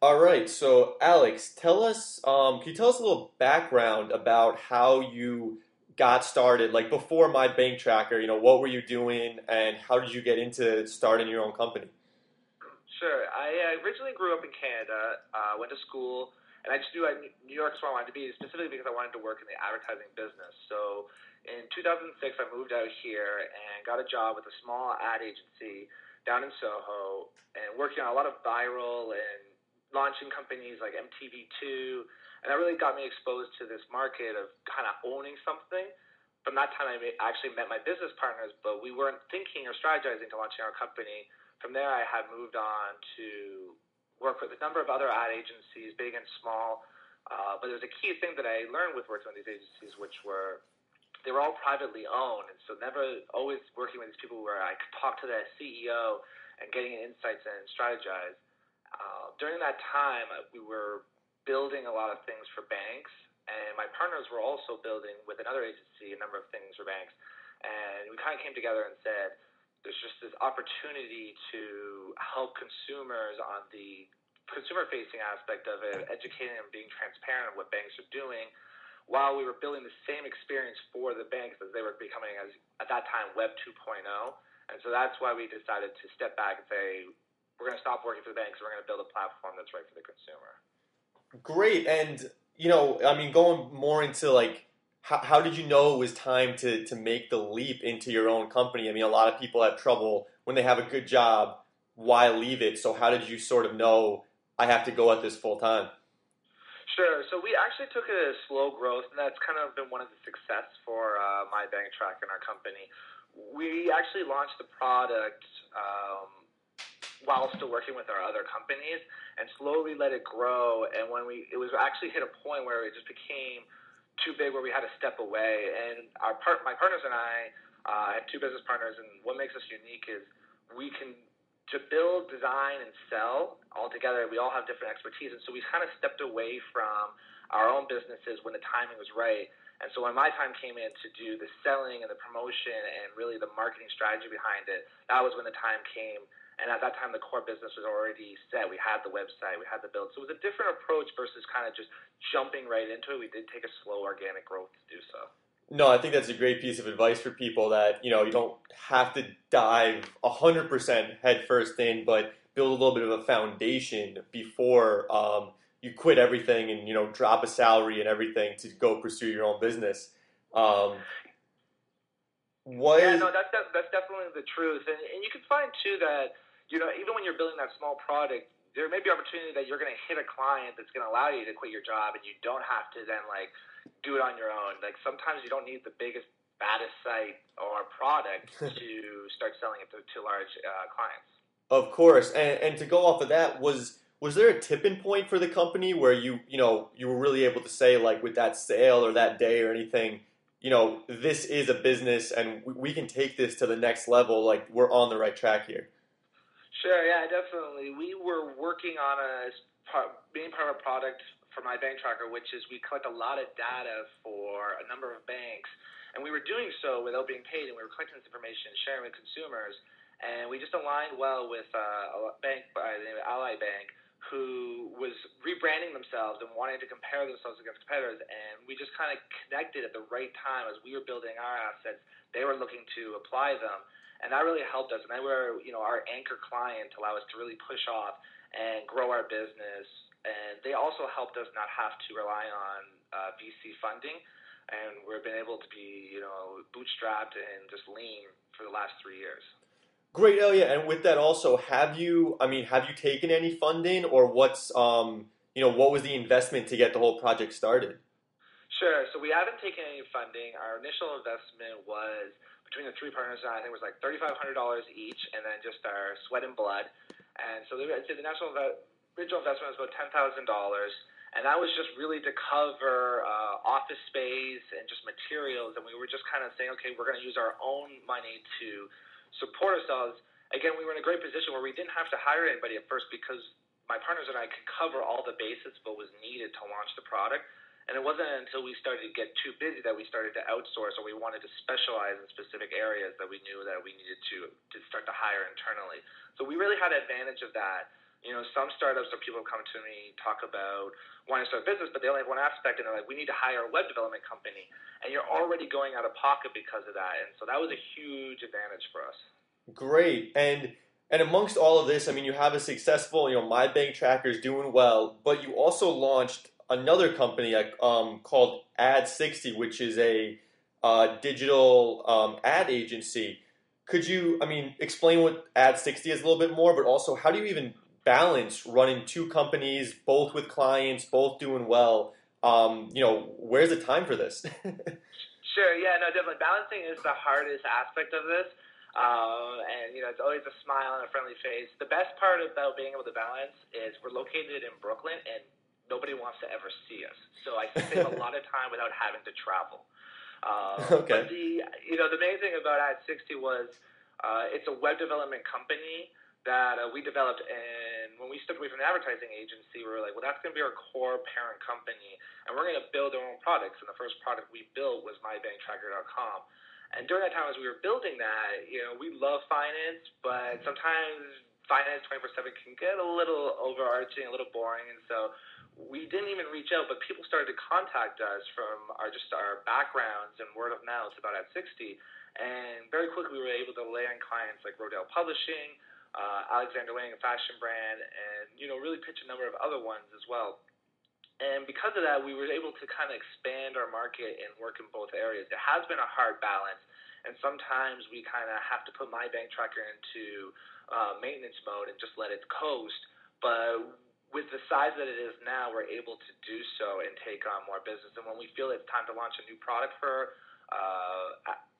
All right, so Alex, can you tell us a little background about how you got started? Like before My Bank Tracker, what were you doing and how did you get into starting your own company? Sure. I originally grew up in Canada, went to school, and I just knew New York's where I wanted to be, specifically because I wanted to work in the advertising business. So in 2006, I moved out here and got a job with a small ad agency down in Soho and working on a lot of viral and launching companies like MTV2, and that really got me exposed to this market of kind of owning something. From that time, I actually met my business partners, but we weren't thinking or strategizing to launching our company. From there, I had moved on to work with a number of other ad agencies, big and small, but there's a key thing that I learned with working with these agencies, which were they were all privately owned, and so never always working with these people where I could talk to the CEO and getting insights and strategize. During that time, we were building a lot of things for banks, and my partners were also building with another agency a number of things for banks. And we kind of came together and said, there's just this opportunity to help consumers on the consumer-facing aspect of it, educating them, being transparent of what banks are doing, while we were building the same experience for the banks as they were becoming, as at that time, Web 2.0. And so that's why we decided to step back and say, we're going to stop working for the banks. We're going to build a platform that's right for the consumer. Great. And, going more into how did you know it was time to make the leap into your own company? I mean, a lot of people have trouble when they have a good job. Why leave it? So how did you sort of know I have to go at this full time? Sure. So we actually took it as slow growth, and that's kind of been one of the success for My Bank Tracker and our company. We actually launched the product while still working with our other companies and slowly let it grow. And when it was actually hit a point where it just became too big where we had to step away. And my partners and I have two business partners, and what makes us unique is we can to build, design, and sell all together. We all have different expertise. And so we kind of stepped away from our own businesses when the timing was right. And so when my time came in to do the selling and the promotion and really the marketing strategy behind it, that was when the time came. And at that time, the core business was already set. We had the website. We had the build. So it was a different approach versus kind of just jumping right into it. We did take a slow organic growth to do so. No, I think that's a great piece of advice for people that, you don't have to dive 100% headfirst in, but build a little bit of a foundation before you quit everything and, drop a salary and everything to go pursue your own business. That's definitely the truth. And you can find, too, that even when you're building that small product, there may be opportunity that you're going to hit a client that's going to allow you to quit your job, and you don't have to then, do it on your own. Sometimes you don't need the biggest, baddest site or product to start selling it to large clients. Of course. And to go off of that, was there a tipping point for the company where you were really able to say, with that sale or that day or anything, this is a business and we can take this to the next level. We're on the right track here. Sure. Yeah, definitely. We were working on being part of a product for My Bank Tracker, which is we collect a lot of data for a number of banks, and we were doing so without being paid, and we were collecting this information, sharing with consumers, and we just aligned well with a bank by the name of Ally Bank, who was rebranding themselves and wanting to compare themselves against competitors, and we just kind of connected at the right time as we were building our assets. They were looking to apply them, and that really helped us. And they were, our anchor client to allow us to really push off and grow our business. And they also helped us not have to rely on VC funding, and we've been able to be, bootstrapped and just lean for the last 3 years. Great, Elia. And with that also, have you taken any funding, or what was the investment to get the whole project started? Sure. So we haven't taken any funding. Our initial investment was between the three partners, I think it was $3,500 each, and then just our sweat and blood. And so the original investment was about $10,000, and that was just really to cover office space and just materials. And we were just kind of saying, okay, we're going to use our own money to support ourselves. Again, we were in a great position where we didn't have to hire anybody at first because my partners and I could cover all the bases of what was needed to launch the product. And it wasn't until we started to get too busy that we started to outsource, or we wanted to specialize in specific areas that we knew that we needed to start to hire internally. So we really had an advantage of that. You know, some startups or people come to me talk about wanting to start a business, but they only have one aspect, and they're like, we need to hire a web development company. And you're already going out of pocket because of that. And so that was a huge advantage for us. Great. And amongst all of this, I mean, you have a successful, you know, My Bank Tracker's doing well, but you also launched another company called AD:60, which is a digital ad agency. Could you, I mean, explain what AD:60 is a little bit more, but also how do you even balance running two companies, both with clients, both doing well? You know, where's the time for this? Sure, yeah, no, definitely. Balancing is the hardest aspect of this. And, you know, it's always a smile and a friendly face. The best part about being able to balance is we're located in Brooklyn and nobody wants to ever see us. So I save a lot of time without having to travel. But the main thing about AD:60 was it's a web development company that we developed, and when we stepped away from the advertising agency, we were like, well, that's going to be our core parent company, and we're going to build our own products. And the first product we built was MyBankTracker.com. And during that time as we were building that, you know, we love finance, but sometimes finance 24/7 can get a little overarching, a little boring. And so we didn't even reach out, but people started to contact us from our backgrounds and word of mouth about AD:60. And very quickly we were able to land clients like Rodale Publishing, Alexander Wang, a fashion brand, and, you know, really pitch a number of other ones as well. And because of that, we were able to kind of expand our market and work in both areas. It has been a hard balance, and sometimes we kind of have to put My Bank Tracker into maintenance mode and just let it coast. But with the size that it is now, we're able to do so and take on more business. And when we feel it's time to launch a new product for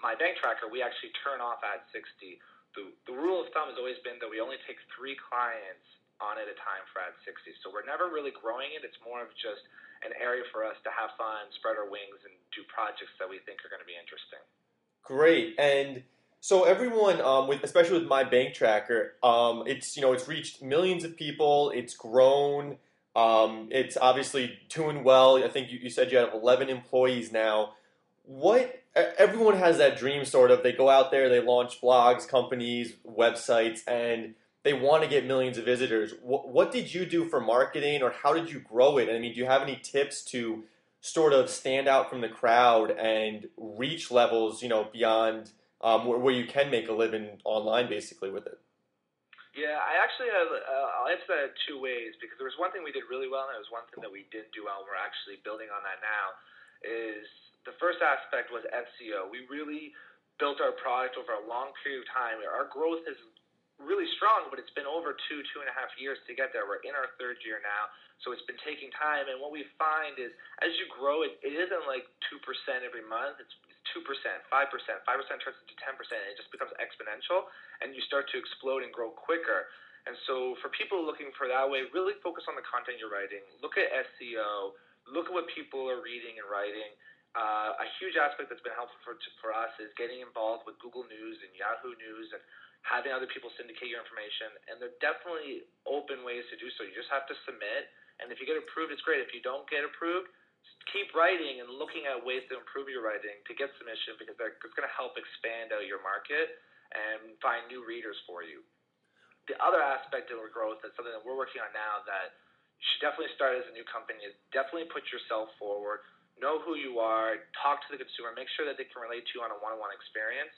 My Bank Tracker, we actually turn off AD:60. The rule of thumb has always been that we only take 3 clients on at a time for AD:60. So we're never really growing it. It's more of just an area for us to have fun, spread our wings, and do projects that we think are going to be interesting. Great. And so everyone, especially with My Bank Tracker, it's reached millions of people. It's grown. It's obviously doing well. I think you said you have 11 employees now. Everyone has that dream sort of. They go out there, they launch blogs, companies, websites, and they want to get millions of visitors. What did you do for marketing, or how did you grow it? I mean, do you have any tips to sort of stand out from the crowd and reach levels, you know, beyond where you can make a living online, basically, with it? Yeah, I actually have, I'll answer that in 2 ways, because there was one thing we did really well, and there was one thing that we didn't do well, and we're actually building on that now, is the first aspect was SEO. We really built our product over a long period of time. Our growth is really strong, but it's been over 2.5 years to get there. We're in our 3rd year now, so it's been taking time. And what we find is as you grow, it isn't like 2% every month. It's 2%, 5%. 5% turns into 10%, and it just becomes exponential, and you start to explode and grow quicker. And so for people looking for that way, really focus on the content you're writing. Look at SEO. Look at what people are reading and writing. A huge aspect that's been helpful for us is getting involved with Google News and Yahoo News and having other people syndicate your information. And there are definitely open ways to do so. You just have to submit. And if you get approved, it's great. If you don't get approved, keep writing and looking at ways to improve your writing to get submission, because it's going to help expand out your market and find new readers for you. The other aspect of our growth that's something that we're working on now that you should definitely start as a new company is definitely put yourself forward. Know who you are, talk to the consumer, make sure that they can relate to you on a one-on-one experience.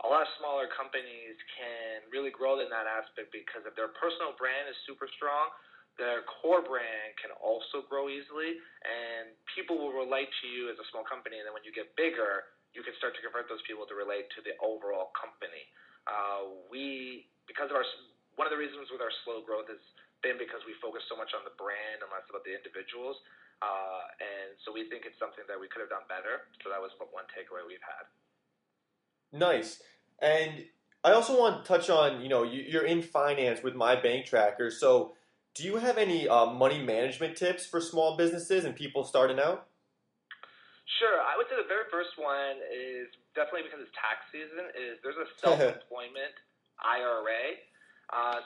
A lot of smaller companies can really grow in that aspect because if their personal brand is super strong, their core brand can also grow easily, and people will relate to you as a small company. And then when you get bigger, you can start to convert those people to relate to the overall company. One of the reasons with our slow growth has been because we focus so much on the brand and less about the individuals. And so we think it's something that we could have done better. So that was one takeaway we've had. Nice. And I also want to touch on, you know, you're in finance with My Bank Tracker. So do you have any money management tips for small businesses and people starting out? Sure. I would say the very first one is definitely, because it's tax season, is there's a self-employment IRA.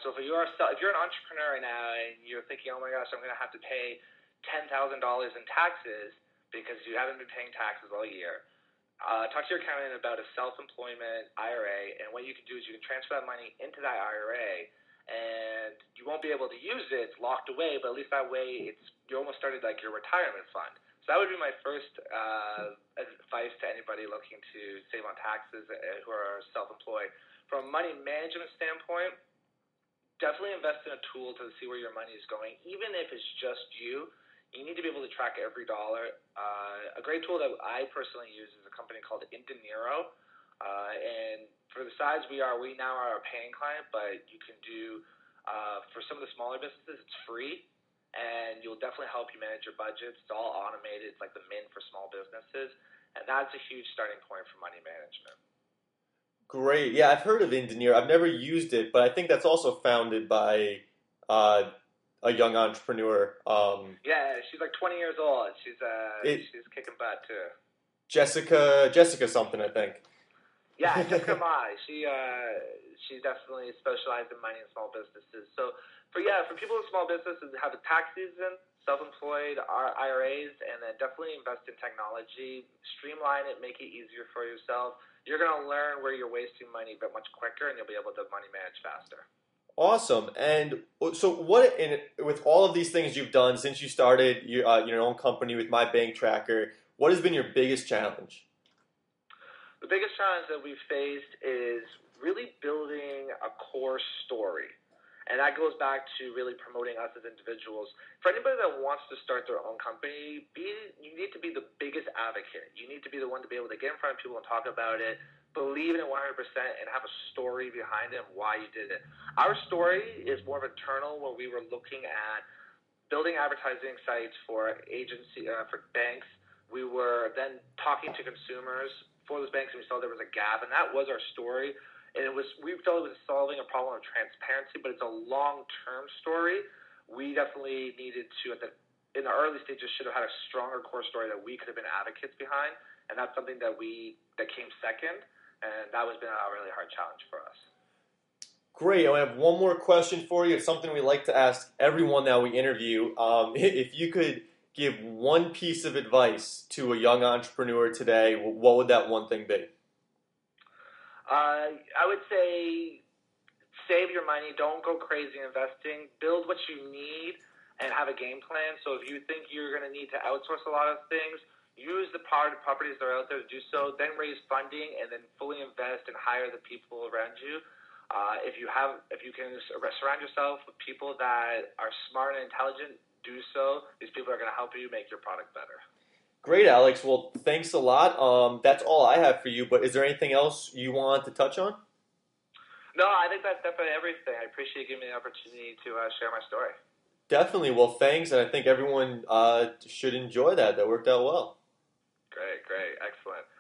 So if you're an entrepreneur right now and you're thinking, oh my gosh, I'm going to have to pay $10,000 in taxes because you haven't been paying taxes all year, talk to your accountant about a self-employment IRA, and what you can do is you can transfer that money into that IRA, and you won't be able to use it. It's locked away, but at least that way you almost started like your retirement fund. So that would be my first advice to anybody looking to save on taxes who are self-employed. From a money management standpoint, definitely invest in a tool to see where your money is going. Even if it's just you, you need to be able to track every dollar. A great tool that I personally use is a company called inDinero. And for the size we now are a paying client, but you can do, for some of the smaller businesses, it's free, and you'll definitely help you manage your budgets. It's all automated. It's like the Mint for small businesses, and that's a huge starting point for money management. Great. Yeah, I've heard of inDinero. I've never used it, but I think that's also founded by a young entrepreneur. Yeah, she's like 20 years old. She's kicking butt too. Jessica something, I think. Yeah, Jessica Ma. She definitely specialized in money and small businesses. So for people in small businesses that have a tax season, self-employed, IRAs, and then definitely invest in technology. Streamline it, make it easier for yourself. You're going to learn where you're wasting money, but much quicker, and you'll be able to money manage faster. Awesome. And so, with all of these things you've done since you started your own company with My Bank Tracker, what has been your biggest challenge? The biggest challenge that we've faced is really building a core story. And that goes back to really promoting us as individuals. For anybody that wants to start their own company, you need to be the biggest advocate. You need to be the one to be able to get in front of people and talk about it, believe in it 100%, and have a story behind it and why you did it. Our story is more of internal, where we were looking at building advertising sites for for banks. We were then talking to consumers for those banks, and we saw there was a gap, and that was our story. And we felt it was solving a problem of transparency, but it's a long-term story. We definitely needed to, in the early stages, should have had a stronger core story that we could have been advocates behind, and that's something that came second, and that was been a really hard challenge for us. Great. I have one more question for you. It's something we like to ask everyone that we interview. If you could give one piece of advice to a young entrepreneur today, what would that one thing be? I would say save your money. Don't go crazy investing. Build what you need and have a game plan. So if you think you're going to need to outsource a lot of things, use the properties that are out there to do so. Then raise funding and then fully invest and hire the people around you. If you can surround yourself with people that are smart and intelligent, do so. These people are going to help you make your product better. Great, Alex. Well, thanks a lot. That's all I have for you, but is there anything else you want to touch on? No, I think that's definitely everything. I appreciate you giving me the opportunity to share my story. Definitely. Well, thanks, and I think everyone should enjoy that. That worked out well. Great, excellent.